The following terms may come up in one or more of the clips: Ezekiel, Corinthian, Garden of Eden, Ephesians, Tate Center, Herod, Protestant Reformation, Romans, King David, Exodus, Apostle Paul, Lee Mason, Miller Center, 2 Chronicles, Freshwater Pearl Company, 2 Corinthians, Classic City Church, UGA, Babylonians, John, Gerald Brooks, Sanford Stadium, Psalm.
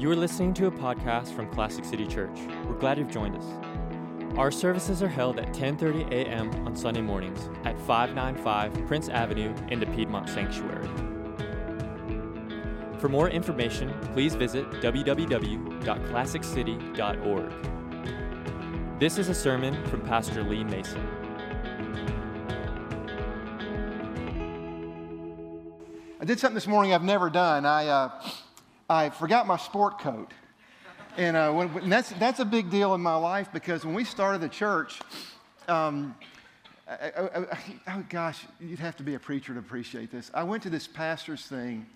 You are listening to a podcast from Classic City Church. We're glad you've joined us. Our services are held at 10:30 a.m. on Sunday mornings at 595 Prince Avenue in the Piedmont Sanctuary. For more information, please visit www.classiccity.org. This is a sermon from Pastor Lee Mason. I did something this morning I've never done. I forgot my sport coat, and that's a big deal in my life, because when we started the church, oh gosh, you'd have to be a preacher to appreciate this. I went to this pastor's thing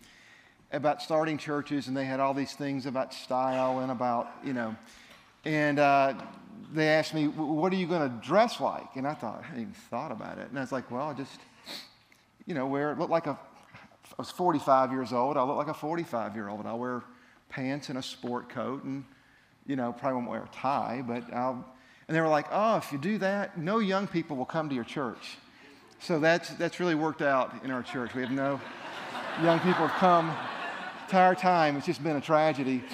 about starting churches, and they had all these things about style and about, you know, and they asked me, what are you going to dress like? And I thought, I hadn't even thought about it, and I was like, well, I'll just, you know, wear it, look like a... I was 45 years old. I look like a 45-year-old. I'll wear pants and a sport coat, and, you know, probably won't wear a tie, but I'll... And they were like, oh, if you do that, no young people will come to your church. So that's really worked out in our church. We have no young people have come the entire time. It's just been a tragedy.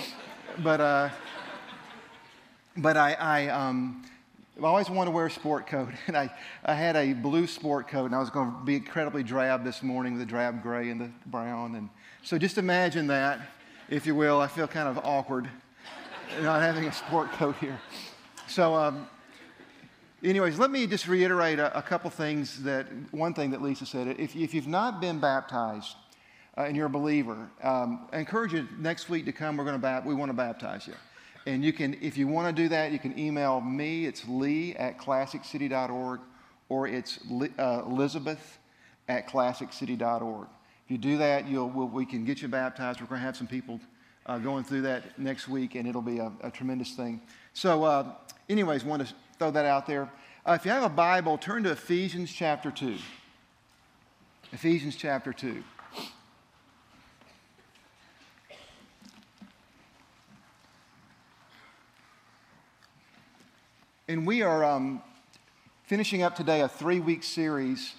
But I always wanted to wear a sport coat, and I had a blue sport coat, and I was going to be incredibly drab this morning with the drab gray and the brown. And so just imagine that, if you will. I feel kind of awkward not having a sport coat here. So anyways, let me just reiterate a couple things. One thing that Lisa said, if you've not been baptized and you're a believer, I encourage you next week to come. We want to baptize you. And you can, if you want to do that, you can email me. It's lee@classiccity.org, or it's Elizabeth@classiccity.org. If you do that, we can get you baptized. We're going to have some people going through that next week, and it'll be a tremendous thing. So anyways, want to throw that out there. If you have a Bible, turn to Ephesians chapter 2. Ephesians chapter 2. And we are finishing up today a 3-week series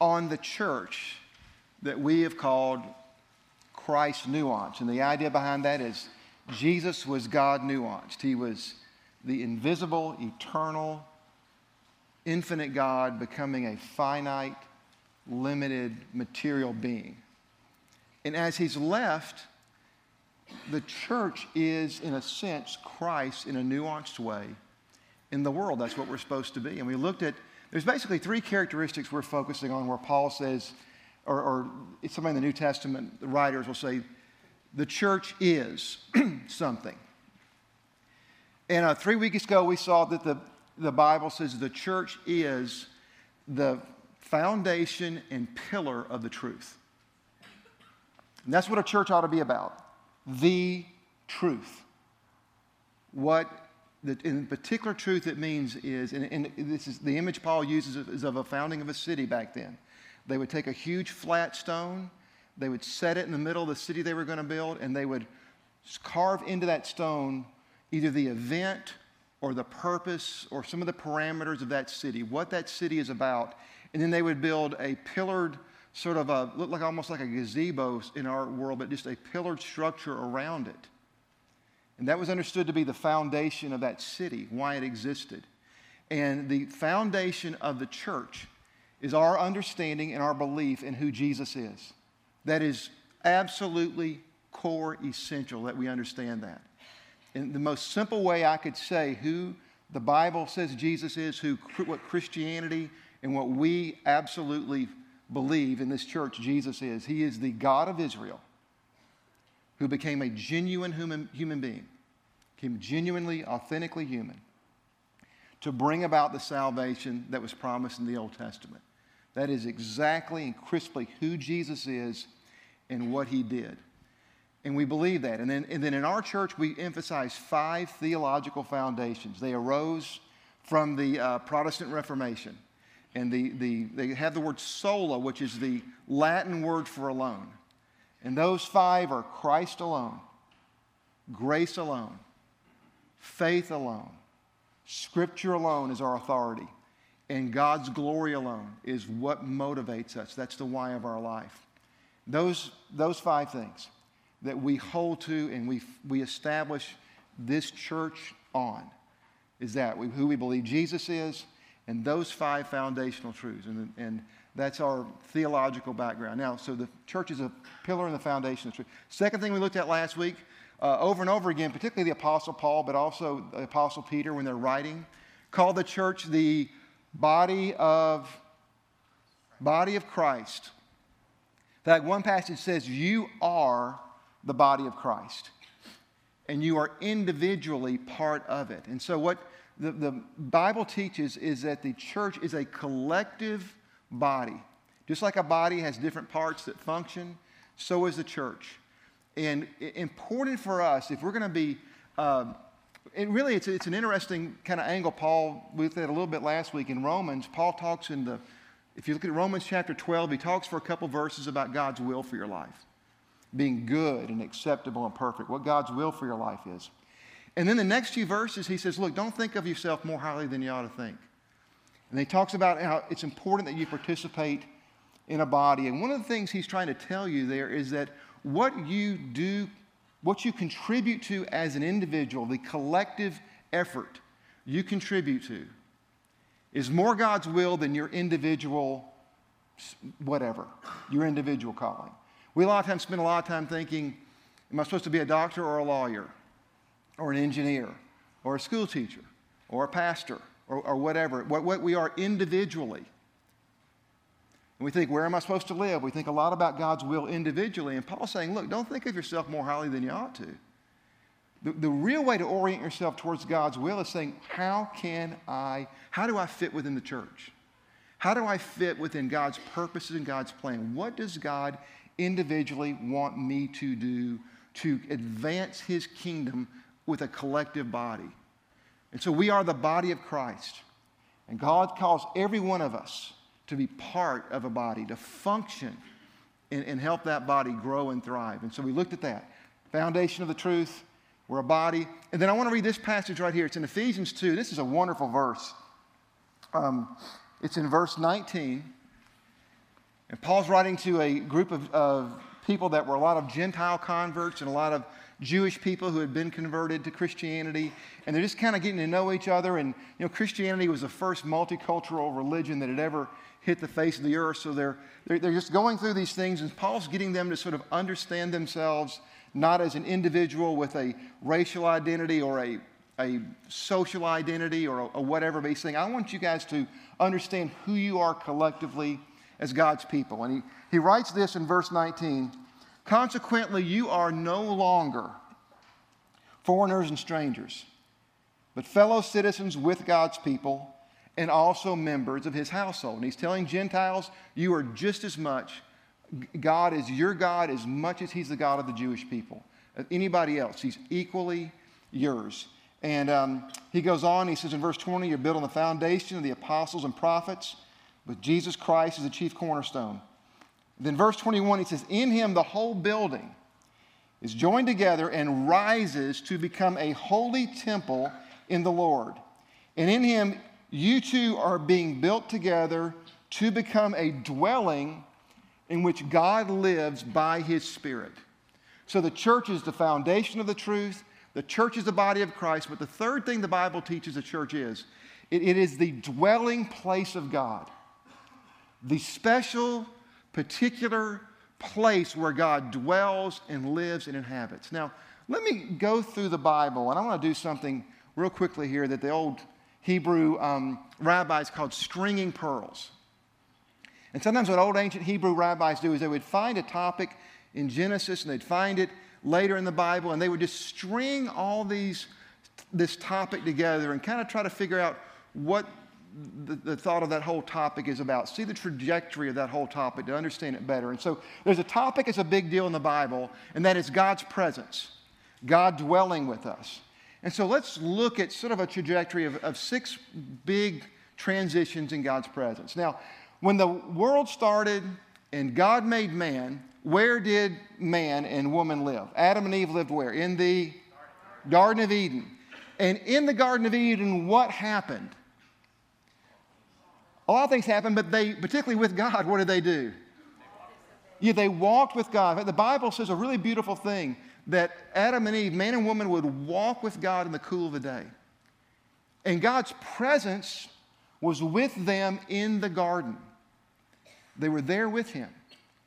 on the church that we have called Christ Nuance. And the idea behind that is Jesus was God nuanced. He was the invisible, eternal, infinite God becoming a finite, limited, material being. And as he's left, the church is, in a sense, Christ in a nuanced way in the world. That's what we're supposed to be. And we looked at, there's basically 3 characteristics we're focusing on, where Paul says, or somebody in the New Testament, the writers will say, the church is something. And 3 weeks ago, we saw that the Bible says the church is the foundation and pillar of the truth. And that's what a church ought to be about, the truth. In particular, truth it means is, and this is the image Paul uses, is of a founding of a city back then. They would take a huge flat stone, they would set it in the middle of the city they were going to build, and they would carve into that stone either the event or the purpose or some of the parameters of that city, what that city is about, and then they would build a pillared sort of a, look like almost like a gazebo in our world, but just a pillared structure around it. And that was understood to be the foundation of that city, why it existed. And the foundation of the church is our understanding and our belief in who Jesus is. That is absolutely core essential that we understand that. And the most simple way I could say who the Bible says Jesus is, what Christianity and what we absolutely believe in this church Jesus is. He is the God of Israel, who became a genuine human being. Became genuinely, authentically human, to bring about the salvation that was promised in the Old Testament. That is exactly and crisply who Jesus is and what he did. And we believe that. And then in our church, we emphasize 5 theological foundations. They arose from the Protestant Reformation. And they have the word sola, which is the Latin word for alone. And those 5 are Christ alone, grace alone, faith alone, Scripture alone is our authority, and God's glory alone is what motivates us. That's the why of our life. Those 5 things. that we hold to and we establish this church on, is that who we believe Jesus is and those five foundational truths. And that's our theological background. Now, so the church is a pillar and the foundation of truth. Second thing we looked at last week, over and over again, particularly the Apostle Paul, but also the Apostle Peter when they're writing, called the church the body of Christ. In fact, one passage says, you are the body of Christ, and you are individually part of it. And so what the Bible teaches is that the church is a collective body. Just like a body has different parts that function, so is the church. And important for us, if we're going to be, and really it's an interesting kind of angle. Paul, we looked at a little bit last week in Romans. Paul talks if you look at Romans chapter 12, he talks for a couple verses about God's will for your life, being good and acceptable and perfect, what God's will for your life is. And then the next few verses, he says, look, don't think of yourself more highly than you ought to think. And he talks about how it's important that you participate in a body. And one of the things he's trying to tell you there is that what you do, what you contribute to as an individual, the collective effort you contribute to, is more God's will than your individual whatever, your individual calling. We spend a lot of time thinking, am I supposed to be a doctor or a lawyer or an engineer or a school teacher or a pastor or whatever, what we are individually. And we think, where am I supposed to live? We think a lot about God's will individually. And Paul's saying, look, don't think of yourself more highly than you ought to. The real way to orient yourself towards God's will is saying, how do I fit within the church? How do I fit within God's purposes and God's plan? What does God individually want me to do to advance his kingdom with a collective body? And so we are the body of Christ. And God calls every one of us to be part of a body, to function and help that body grow and thrive. And so we looked at that. Foundation of the truth, we're a body. And then I want to read this passage right here. It's in Ephesians 2. This is a wonderful verse. It's in verse 19. And Paul's writing to a group of people that were a lot of Gentile converts and a lot of Jewish people who had been converted to Christianity, and they're just kind of getting to know each other. And you know, Christianity was the first multicultural religion that had ever hit the face of the earth. So they're just going through these things, and Paul's getting them to sort of understand themselves not as an individual with a racial identity or a social identity or a whatever, but he's saying, I want you guys to understand who you are collectively as God's people. And he writes this in verse 19. Consequently, you are no longer foreigners and strangers, but fellow citizens with God's people and also members of his household. And he's telling Gentiles, you are just as much. God is your God as much as he's the God of the Jewish people. Anybody else, he's equally yours. And he goes on, he says in verse 20, you're built on the foundation of the apostles and prophets, with Jesus Christ as the chief cornerstone. Then verse 21, he says, in him the whole building is joined together and rises to become a holy temple in the Lord. And in him you two are being built together to become a dwelling in which God lives by his Spirit. So the church is the foundation of the truth. The church is the body of Christ. But the third thing the Bible teaches the church is, it is the dwelling place of God. The special particular place where God dwells and lives and inhabits. Now, let me go through the Bible, and I want to do something real quickly here that the old Hebrew rabbis called stringing pearls. And sometimes what old ancient Hebrew rabbis do is they would find a topic in Genesis, and they'd find it later in the Bible, and they would just string all this topic together and kind of try to figure out what the thought of that whole topic is about. See the trajectory of that whole topic to understand it better. And so there's a topic that's a big deal in the Bible, and that is God's presence, God dwelling with us. And so let's look at sort of a trajectory of six big transitions in God's presence. Now, when the world started and God made man, where did man and woman live? Adam and Eve lived where? In the Garden of Eden. And in the Garden of Eden, what happened? A lot of things happened, but particularly with God, what did they do? They walked with God. In fact, the Bible says a really beautiful thing, that Adam and Eve, man and woman, would walk with God in the cool of the day. And God's presence was with them in the garden. They were there with him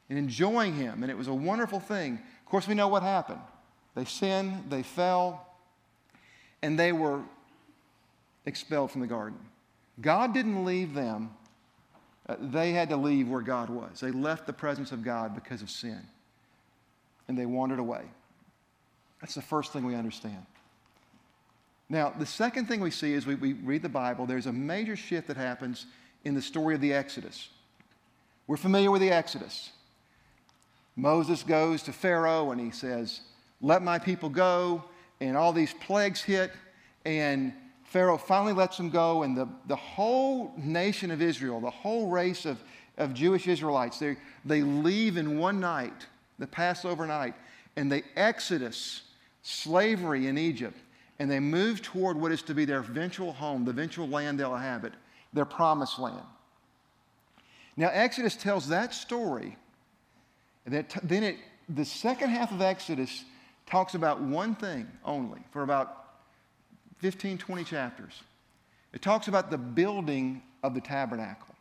and enjoying him, and it was a wonderful thing. Of course, we know what happened. They sinned, they fell, and they were expelled from the garden. God didn't leave them. They had to leave where God was. They left the presence of God because of sin, and they wandered away. That's the first thing we understand. Now, the second thing we see is we read the Bible, there's a major shift that happens in the story of the Exodus. We're familiar with the Exodus. Moses goes to Pharaoh and he says, "Let my people go," and all these plagues hit, and Pharaoh finally lets them go, and the whole nation of Israel, the whole race of Jewish Israelites, they leave in one night, the Passover night, and they exodus slavery in Egypt, and they move toward what is to be their eventual home, the eventual land they'll inhabit, their promised land. Now, Exodus tells that story, and the second half of Exodus talks about one thing only for about 15, 20 chapters. It talks about the building of the tabernacle.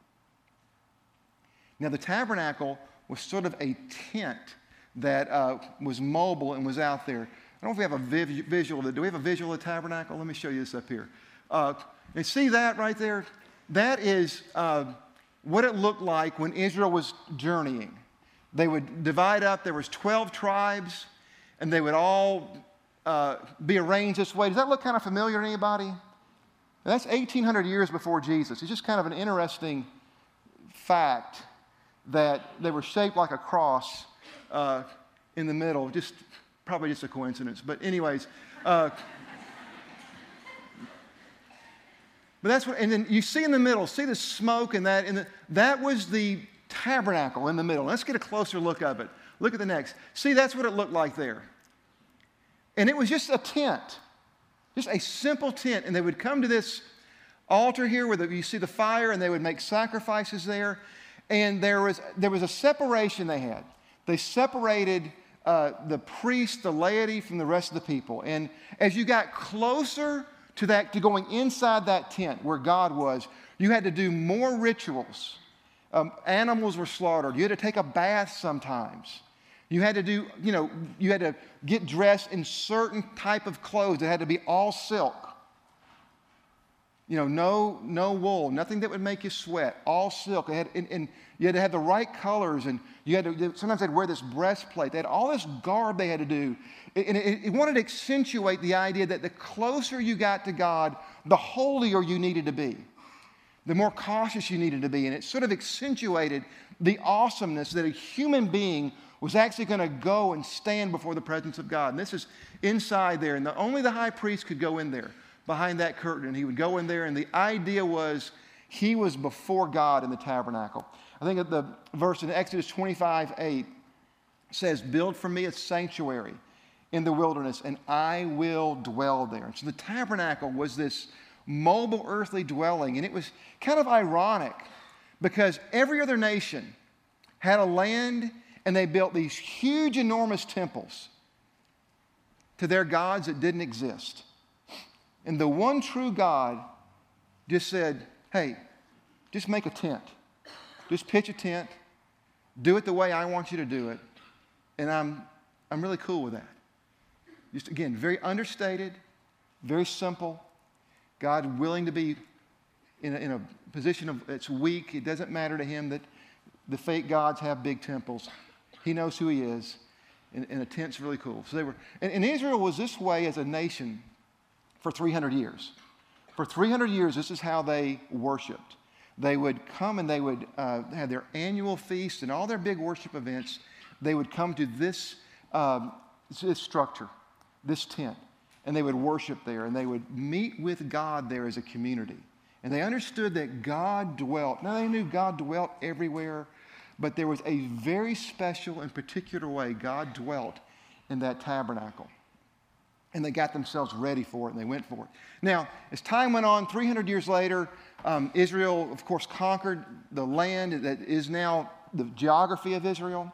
Now, the tabernacle was sort of a tent that was mobile and was out there. I don't know if we have a visual of it. Do we have a visual of the tabernacle? Let me show you this up here. And see that right there? That is what it looked like when Israel was journeying. They would divide up. There was 12 tribes, and they would all be arranged this way. Does that look kind of familiar to anybody? That's 1,800 years before Jesus. It's just kind of an interesting fact that they were shaped like a cross in the middle, just probably just a coincidence. But anyways, but that's what. And then you see in the middle, see the smoke and that. And that was the tabernacle in the middle. Let's get a closer look of it. Look at the next. See, that's what it looked like there. And it was just a tent, just a simple tent. And they would come to this altar here where you see the fire, and they would make sacrifices there. And there was a separation they had. They separated the priest, the laity, from the rest of the people. And as you got closer to that, to going inside that tent where God was, you had to do more rituals. Animals were slaughtered. You had to take a bath sometimes. You had to do, you had to get dressed in certain type of clothes. It had to be all silk. No wool, nothing that would make you sweat, all silk. And you had to have the right colors, and sometimes they'd wear this breastplate. They had all this garb they had to do. And it wanted to accentuate the idea that the closer you got to God, the holier you needed to be, the more cautious you needed to be. And it sort of accentuated the awesomeness that a human being was actually going to go and stand before the presence of God. And this is inside there, and only the high priest could go in there, behind that curtain, and he would go in there, and the idea was he was before God in the tabernacle. I think the verse in Exodus 25:8 says, "Build for me a sanctuary in the wilderness, and I will dwell there." And so the tabernacle was this mobile earthly dwelling, and it was kind of ironic because every other nation had a land, and they built these huge, enormous temples to their gods that didn't exist. And the one true God just said, "Hey, just make a tent. Just pitch a tent. Do it the way I want you to do it. And I'm really cool with that." Just, again, very understated, very simple. God willing to be in a position of it's weak. It doesn't matter to him that the fake gods have big temples. He knows who he is. And a tent's really cool. So they were, and Israel was this way as a nation for 300 years. For 300 years, this is how they worshiped. They would come and they would have their annual feast and all their big worship events. They would come to this structure, this tent, and they would worship there, and they would meet with God there as a community. And they understood that God dwelt. Now, they knew God dwelt everywhere, but there was a very special and particular way God dwelt in that tabernacle. And they got themselves ready for it, and they went for it. Now, as time went on, 300 years later, Israel, of course, conquered the land that is now the geography of Israel.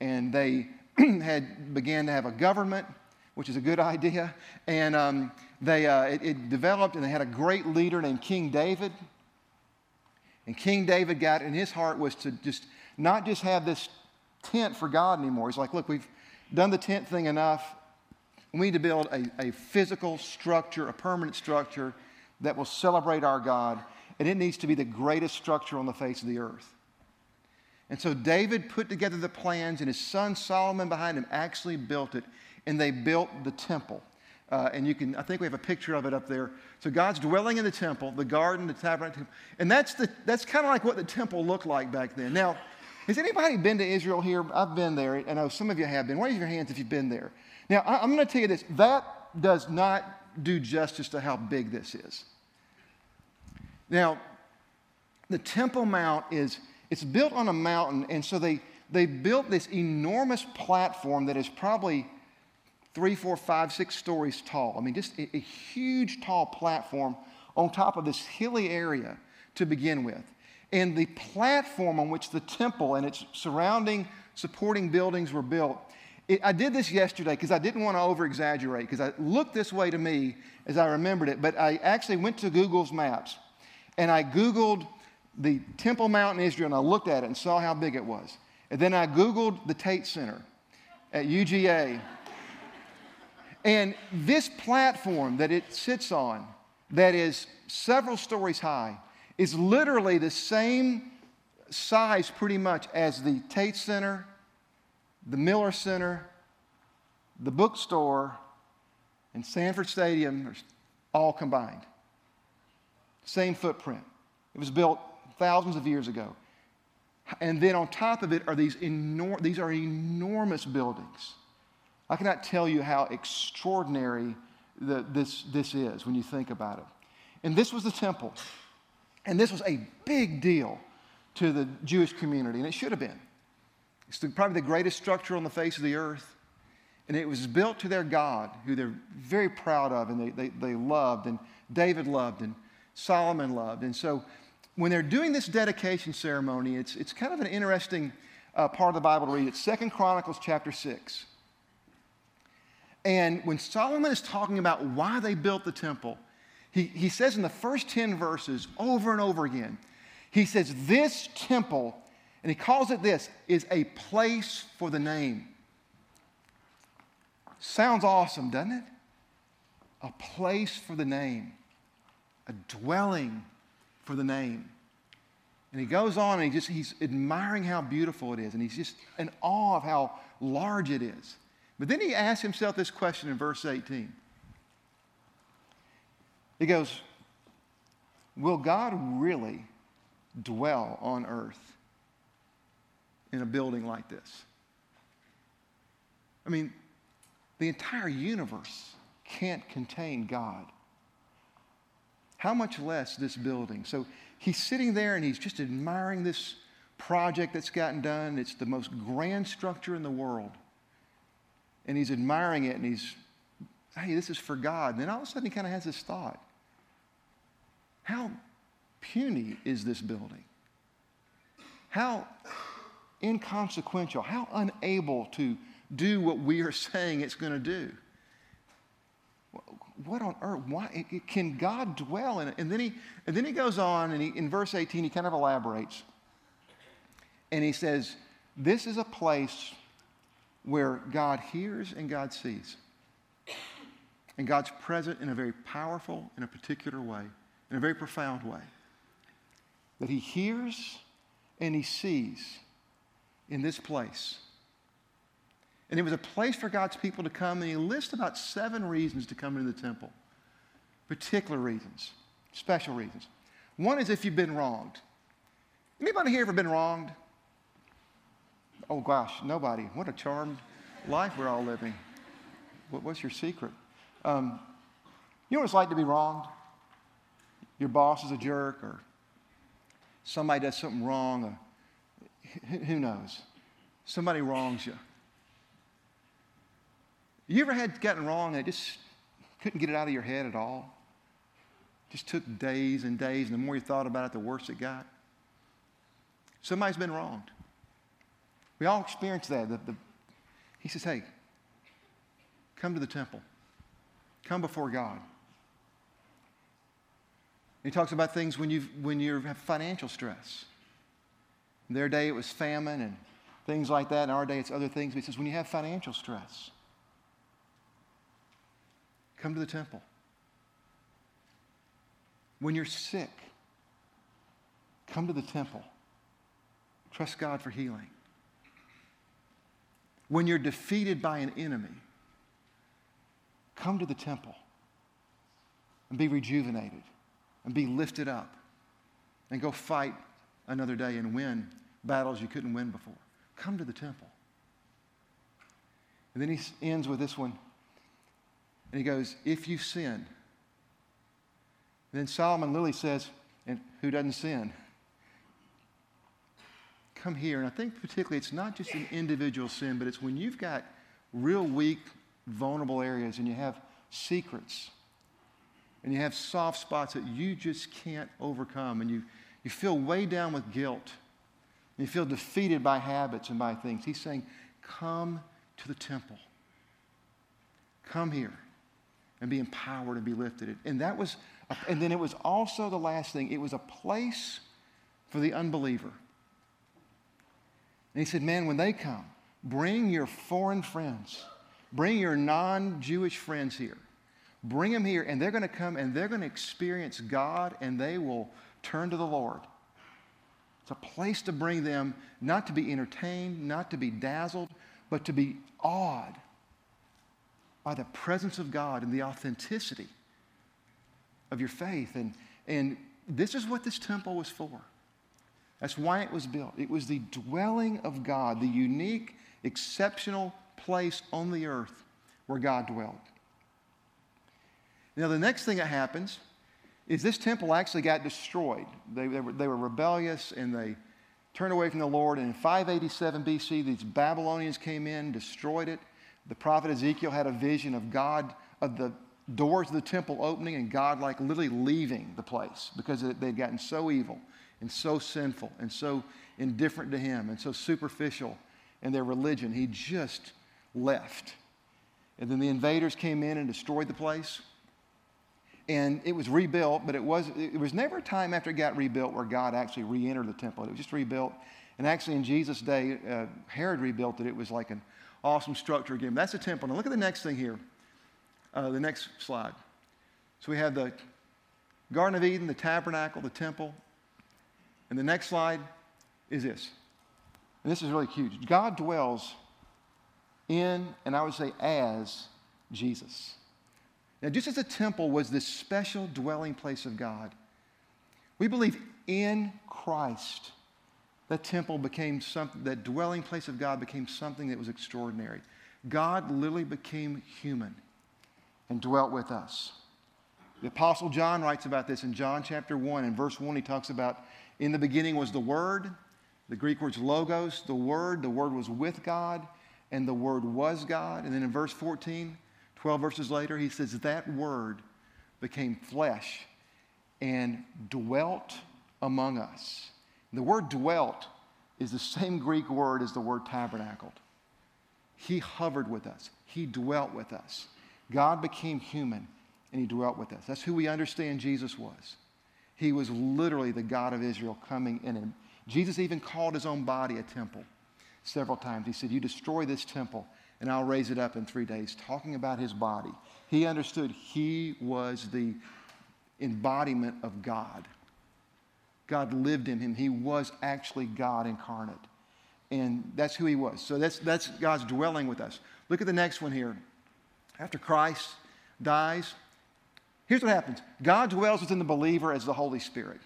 and they had began to have a government, which is a good idea. And it developed, and they had a great leader named King David. And King David got in his heart was to just not just have this tent for God anymore. He's like, look, we've done the tent thing enough. We need to build a physical structure, a permanent structure that will celebrate our God. And it needs to be the greatest structure on the face of the earth. And so David put together the plans, and his son Solomon behind him actually built it. And they built the temple. And you can, I think we have a picture of it up there. So God's dwelling in the temple, the garden, the tabernacle. And that's kind of like what the temple looked like back then. Now, has anybody been to Israel here? I've been there. I know some of you have been. Raise your hands if you've been there. Now, I'm going to tell you this. That does not do justice to how big this is. Now, the Temple Mount it's built on a mountain, and so they built this enormous platform that is probably 3, 4, 5, 6 stories tall. I mean, just a huge, tall platform on top of this hilly area to begin with. And the platform on which the temple and its surrounding supporting buildings were built, I did this yesterday because I didn't want to over-exaggerate, because it looked this way to me as I remembered it, but I actually went to Google's Maps, and I Googled the Temple Mount in Israel, and I looked at it and saw how big it was. And then I Googled the Tate Center at UGA. And this platform that it sits on, that is several stories high, is literally the same size pretty much as the Tate Center, the Miller Center, the bookstore, and Sanford Stadium, all combined. Same footprint. It was built thousands of years ago. And then on top of it are these are enormous buildings. I cannot tell you how extraordinary this is when you think about it. And this was the temple. And this was a big deal to the Jewish community, and it should have been. It's probably the greatest structure on the face of the earth. And it was built to their God, who they're very proud of, and they loved, and David loved, and Solomon loved. And so when they're doing this dedication ceremony, it's kind of an interesting part of the Bible to read. It's 2 Chronicles chapter 6. And when Solomon is talking about why they built the temple, he says in the first 10 verses over and over again, he says, this temple, and he calls it this, is a place for the name. Sounds awesome, doesn't it? A place for the name. A dwelling for the name. And he goes on, and he's admiring how beautiful it is, and he's just in awe of how large it is. But then he asks himself this question in verse 18. He goes, will God really dwell on earth in a building like this? I mean, the entire universe can't contain God. How much less this building? So he's sitting there and he's just admiring this project that's gotten done. It's the most grand structure in the world. And he's admiring it, and hey, this is for God. And then all of a sudden he kind of has this thought. How puny is this building? How inconsequential, how unable to do what we are saying it's going to do. What on earth? Why can God dwell in it? And then he goes on, and in verse 18 he kind of elaborates. And he says, this is a place where God hears and God sees. And God's present in a very powerful, in a particular way, in a very profound way. That he hears and he sees in this place. And it was a place for God's people to come, and he lists about 7 reasons to come into the temple. Particular reasons, special reasons. One is if you've been wronged. Anybody here ever been wronged? Oh gosh, nobody. What a charmed life we're all living. What's your secret? You know what it's like to be wronged? Your boss is a jerk, or somebody does something wrong, or who knows? Somebody wrongs you. You ever had gotten wrong and it just couldn't get it out of your head at all? Just took days and days, and the more you thought about it, the worse it got. Somebody's been wronged. We all experience that. He says, hey, come to the temple. Come before God. He talks about things when you have financial stress. In their day, it was famine and things like that. In our day, it's other things. But he says, when you have financial stress, come to the temple. When you're sick, come to the temple. Trust God for healing. When you're defeated by an enemy, come to the temple and be rejuvenated and be lifted up and go fight another day and win battles you couldn't win before. Come to the temple. And then he ends with this one, and he goes, if you sin. Then Solomon literally says, and who doesn't sin? Come here. And I think particularly it's not just an individual sin, but it's when you've got real weak, vulnerable areas and you have secrets and you have soft spots that you just can't overcome, and you feel weighed down with guilt and you feel defeated by habits and by things. He's saying, come to the temple. Come here and be empowered and be lifted. And that was, and then it was also the last thing. It was a place for the unbeliever. And he said, man, when they come, bring your foreign friends. Bring your non-Jewish friends here. Bring them here, and they're going to come, and they're going to experience God, and they will turn to the Lord. It's a place to bring them, not to be entertained, not to be dazzled, but to be awed by the presence of God and the authenticity of your faith. And this is what this temple was for. That's why it was built. It was the dwelling of God, the unique, exceptional place on the earth where God dwelt. Now, the next thing that happens is this temple actually got destroyed. They were rebellious, and they turned away from the Lord. And in 587 BC, these Babylonians came in, destroyed it. The prophet Ezekiel had a vision of God, of the doors of the temple opening, and God like literally leaving the place because they'd gotten so evil and so sinful and so indifferent to him and so superficial in their religion. He just left. And then the invaders came in and destroyed the place. And it was rebuilt, but it was never a time after it got rebuilt where God actually re-entered the temple. It was just rebuilt. And actually in Jesus' day, Herod rebuilt it. It was like an awesome structure again. That's the temple. Now look at the next thing here, the next slide. So we have the Garden of Eden, the tabernacle, the temple. And the next slide is this. And this is really huge. God dwells in, and I would say as, Jesus. Now, just as the temple was this special dwelling place of God, we believe in Christ that temple became something, that dwelling place of God became something that was extraordinary. God literally became human and dwelt with us. The Apostle John writes about this in John chapter 1. In verse 1, he talks about, in the beginning was the Word. The Greek word's logos, the Word. The Word was with God, and the Word was God. And then in verse 14, 12 verses later, he says, that Word became flesh and dwelt among us. And the word dwelt is the same Greek word as the word tabernacled. He hovered with us. He dwelt with us. God became human, and he dwelt with us. That's who we understand Jesus was. He was literally the God of Israel coming in him. Jesus even called his own body a temple several times. He said, you destroy this temple, and I'll raise it up in 3 days, talking about his body. He understood he was the embodiment of God. God lived in him. He was actually God incarnate. And that's who he was. So that's God's dwelling with us. Look at the next one here. After Christ dies, here's what happens. God dwells within the believer as the Holy Spirit.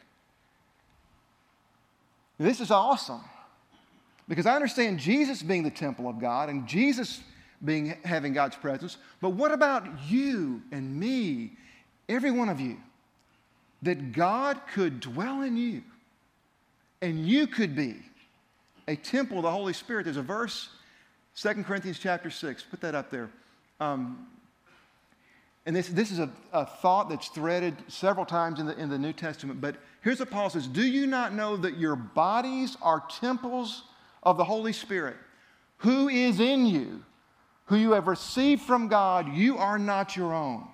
This is awesome, because I understand Jesus being the temple of God and Jesus being having God's presence, but what about you and me, every one of you, that God could dwell in you and you could be a temple of the Holy Spirit? There's a verse, 2 Corinthians chapter 6. Put that up there. And this is a thought that's threaded several times in the New Testament. But here's what Paul says. Do you not know that your bodies are temples of the Holy Spirit, who is in you, who you have received from God, you are not your own.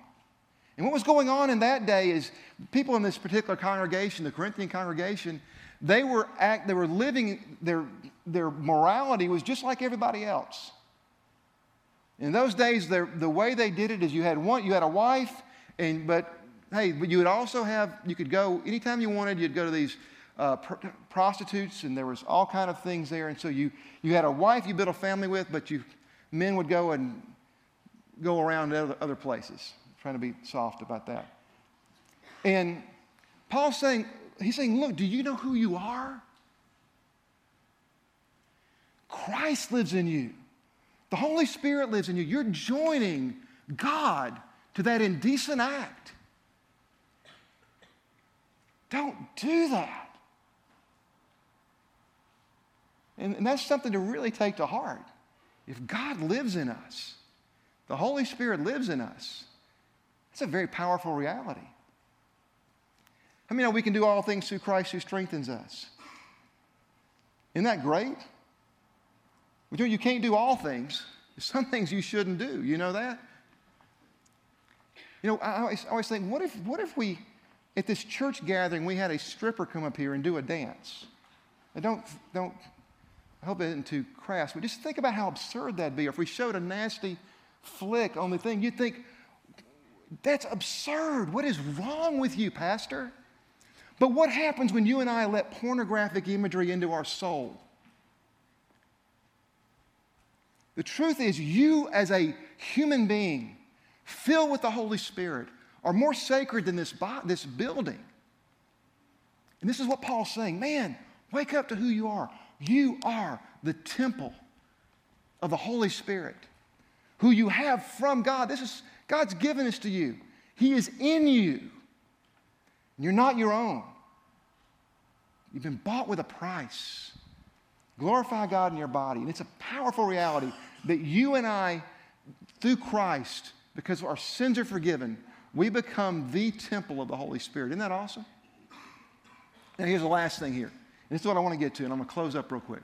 And what was going on in that day is people in this particular congregation, the Corinthian congregation, they were living, their morality was just like everybody else. In those days, the way they did it is you had a wife, but you would also have, you could go anytime you wanted, you'd go to these prostitutes, and there was all kind of things there. And so you had a wife you built a family with, but men would go around other places. I'm trying to be soft about that. And Paul's saying, he's saying, look, do you know who you are? Christ lives in you. The Holy Spirit lives in you. You're joining God to that indecent act. Don't do that. And that's something to really take to heart. If God lives in us, the Holy Spirit lives in us, that's a very powerful reality. How many know we can do all things through Christ who strengthens us? Isn't that great? You can't do all things. There's some things you shouldn't do. You know that? You know, I always think, what if we, at this church gathering, we had a stripper come up here and do a dance? Now don't, I hope it isn't too crass, but just think about how absurd that'd be. Or if we showed a nasty flick on the thing, you'd think, that's absurd. What is wrong with you, Pastor? But what happens when you and I let pornographic imagery into our soul? The truth is, you as a human being filled with the Holy Spirit are more sacred than this building. And this is what Paul's saying. Man, wake up to who you are. You are the temple of the Holy Spirit, who you have from God. God's given this to you. He is in you. You're not your own. You've been bought with a price. Glorify God in your body. And it's a powerful reality that you and I, through Christ, because our sins are forgiven, we become the temple of the Holy Spirit. Isn't that awesome? Now, here's the last thing here. And this is what I want to get to, and I'm going to close up real quick.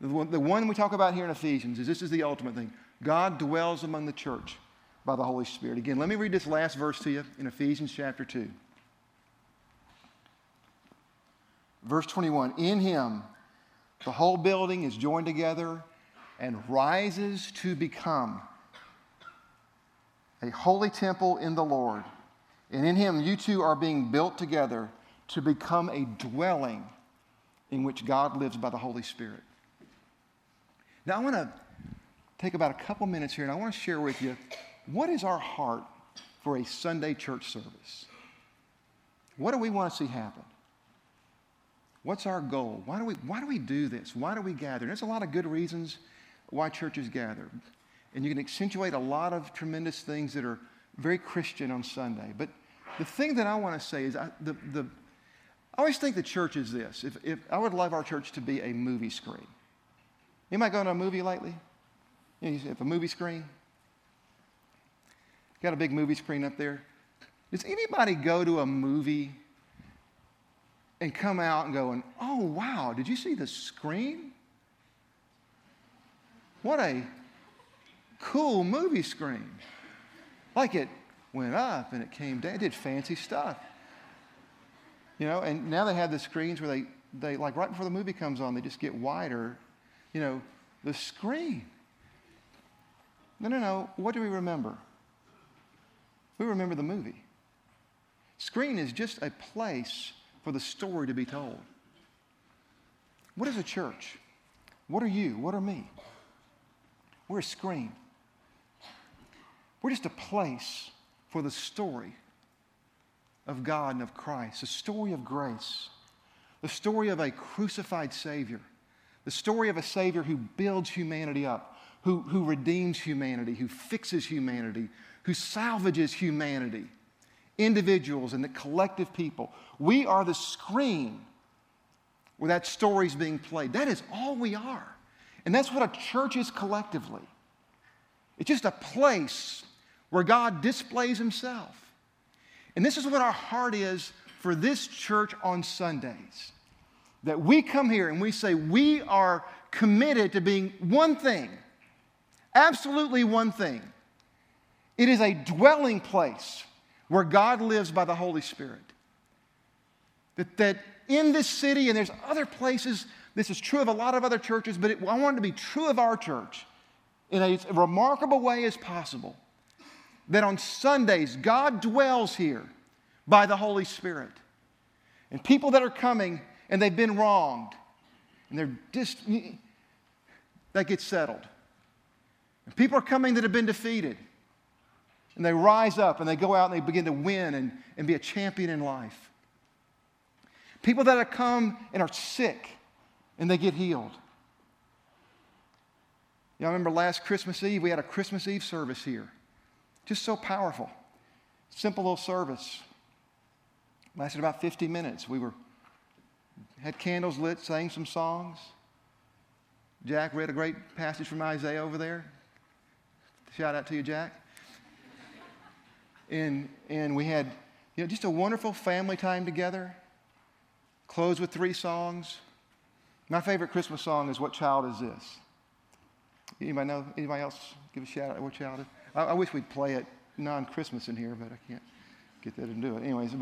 The one we talk about here in Ephesians is the ultimate thing. God dwells among the church by the Holy Spirit. Again, let me read this last verse to you in Ephesians chapter 2. Verse 21, in him the whole building is joined together and rises to become a holy temple in the Lord. And in him you two are being built together to become a dwelling in which God lives by the Holy Spirit. Now I want to take about a couple minutes here, and I want to share with you, what is our heart for a Sunday church service? What do we want to see happen? What's our goal? Why do we do this? Why do we gather? And there's a lot of good reasons why churches gather. And you can accentuate a lot of tremendous things that are very Christian on Sunday. But the thing that I want to say is, I always think the church is this. If I would love our church to be a movie screen. Anybody going to a movie lately? You know, a movie screen? Got a big movie screen up there. Does anybody go to a movie and come out and going, oh, wow, did you see the screen? What a cool movie screen. Like it went up and it came down. It did fancy stuff. You know, and now they have the screens where they like right before the movie comes on, they just get wider. You know, the screen. No. What do we remember? We remember the movie. Screen is just a place for the story to be told. What is a church? What are you? What are me? We're a screen. We're just a place for the story of God and of Christ, the story of grace, the story of a crucified Savior, the story of a Savior who builds humanity up, who redeems humanity, who fixes humanity, who salvages humanity. Individuals and the collective people. We are the screen where that story's being played. That is all we are. And that's what a church is collectively. It's just a place where God displays himself. And this is what our heart is for this church on Sundays. that we come here and we say we are committed to being one thing, absolutely one thing. It is a dwelling place where God lives by the Holy Spirit. That in this city, and there's other places, this is true of a lot of other churches, but I want it to be true of our church in as remarkable way as possible, that on Sundays, God dwells here by the Holy Spirit. And people that are coming and they've been wronged, and they're just, that gets settled. And people are coming that have been defeated, and they rise up and they go out and they begin to win and be a champion in life. People that have come and are sick and they get healed. You know, I remember last Christmas Eve, we had a Christmas Eve service here. Just so powerful. Simple little service. Lasted about 50 minutes. We had candles lit, sang some songs. Jack read a great passage from Isaiah over there. Shout out to you, Jack. And we had, you know, just a wonderful family time together. Closed with three songs. My favorite Christmas song is "What Child Is This?" Anybody know? Anybody else give a shout out? What child is? I wish we'd play it non-Christmas in here, but I can't get that and do it. Anyways,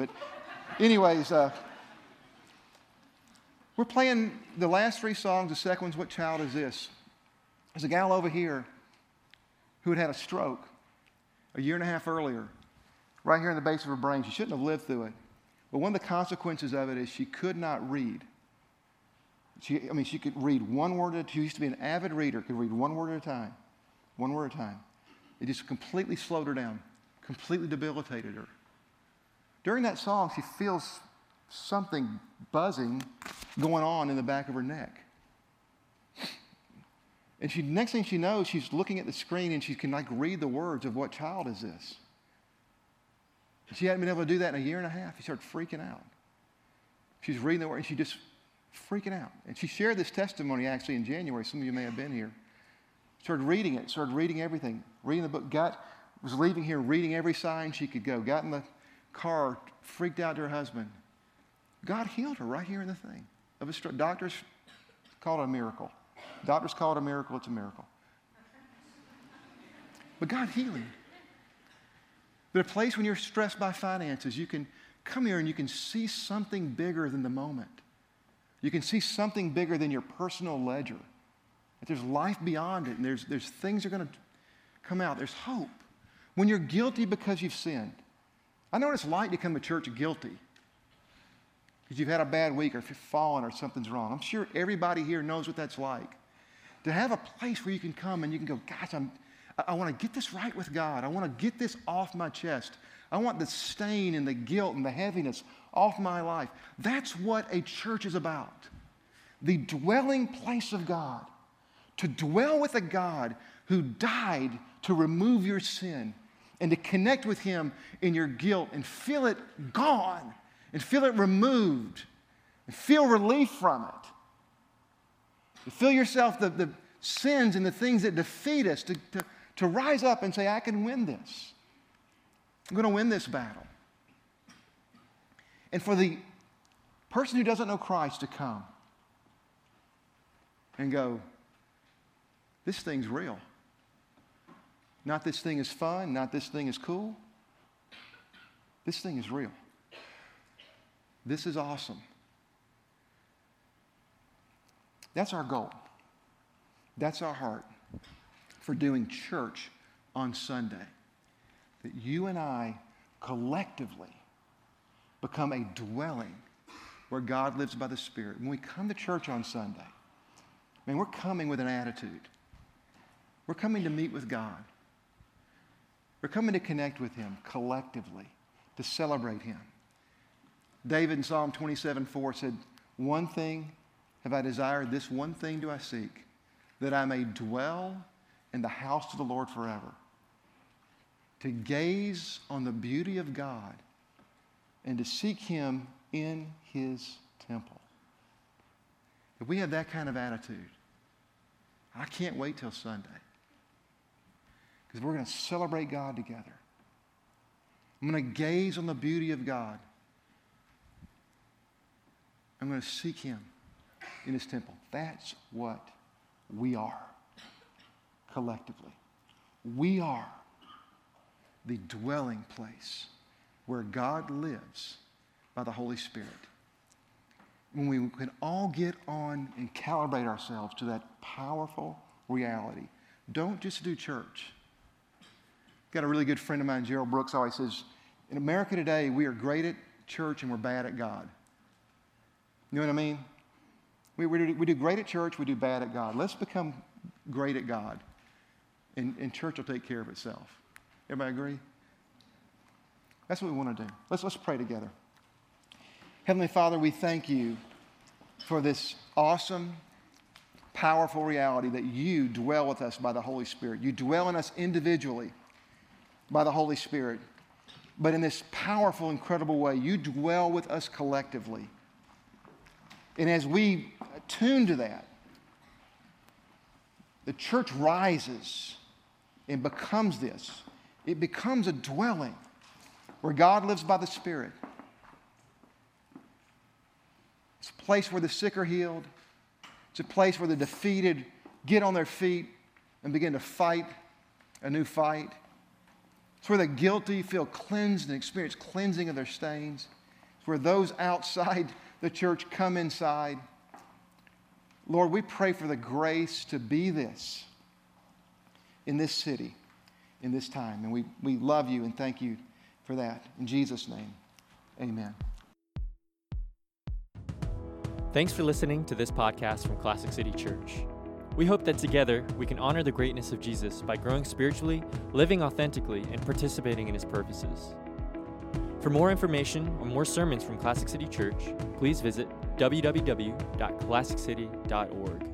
we're playing the last three songs. The second one's "What Child Is This?" There's a gal over here who had a stroke a year and a half earlier, right here in the base of her brain. She shouldn't have lived through it. But one of the consequences of it is she could not read. She could read one word at a time. She used to be an avid reader, could read one word at a time. One word at a time. It just completely slowed her down, completely debilitated her. During that song, she feels something buzzing going on in the back of her neck. And next thing she knows, she's looking at the screen and she can read the words of "What Child Is This?" She hadn't been able to do that in a year and a half. She started freaking out. She's reading the word and she just freaking out. And she shared this testimony actually in January. Some of you may have been here. Started reading it, started reading everything, reading the book. Was leaving here reading every sign she could go. Got in the car, freaked out to her husband. God healed her right here in the thing. Doctors called it a miracle. Doctors call it a miracle. It's a miracle. But God healing. But a place when you're stressed by finances, you can come here and you can see something bigger than the moment. You can see something bigger than your personal ledger. That there's life beyond it, and there's things that are going to come out. There's hope. When you're guilty because you've sinned. I know what it's like to come to church guilty. Because you've had a bad week, or if you've fallen, or something's wrong. I'm sure everybody here knows what that's like. To have a place where you can come and you can go, gosh, I want to get this right with God. I want to get this off my chest. I want the stain and the guilt and the heaviness off my life. That's what a church is about. The dwelling place of God. To dwell with a God who died to remove your sin and to connect with Him in your guilt and feel it gone and feel it removed and feel relief from it. To feel yourself, the sins and the things that defeat us, to rise up and say, I can win this. I'm going to win this battle. And for the person who doesn't know Christ to come and go, this thing's real. Not this thing is fun, not this thing is cool. This thing is real. This is awesome. That's our goal. That's our heart for doing church on Sunday. That you and I collectively become a dwelling where God lives by the Spirit. When we come to church on Sunday, we're coming with an attitude. We're coming to meet with God. We're coming to connect with Him collectively, to celebrate Him. David in Psalm 27:4 said, one thing have I desired, this one thing do I seek, that I may dwell in the house of the Lord forever. To gaze on the beauty of God and to seek Him in His temple. If we have that kind of attitude, I can't wait till Sunday. Because we're going to celebrate God together. I'm going to gaze on the beauty of God. I'm going to seek Him. in his temple. That's what we are collectively. We are the dwelling place where God lives by the Holy Spirit. When we can all get on and calibrate ourselves to that powerful reality, don't just do church. Got a really good friend of mine, Gerald Brooks, always says, in America today, we are great at church and we're bad at God. You know what I mean? We do great at church, we do bad at God. Let's become great at God, and church will take care of itself. Everybody agree? That's what we want to do. Let's pray together. Heavenly Father, we thank you for this awesome, powerful reality that you dwell with us by the Holy Spirit. You dwell in us individually by the Holy Spirit. But in this powerful, incredible way, you dwell with us collectively. And as we attune to that, the church rises and becomes this. It becomes a dwelling where God lives by the Spirit. It's a place where the sick are healed. It's a place where the defeated get on their feet and begin to fight a new fight. It's where the guilty feel cleansed and experience cleansing of their stains. It's where those outside the church come inside. Lord, we pray for the grace to be this in this city, in this time. And we love you and thank you for that. In Jesus' name, amen. Thanks for listening to this podcast from Classic City Church. We hope that together we can honor the greatness of Jesus by growing spiritually, living authentically, and participating in his purposes. For more information or more sermons from Classic City Church, please visit www.classiccity.org.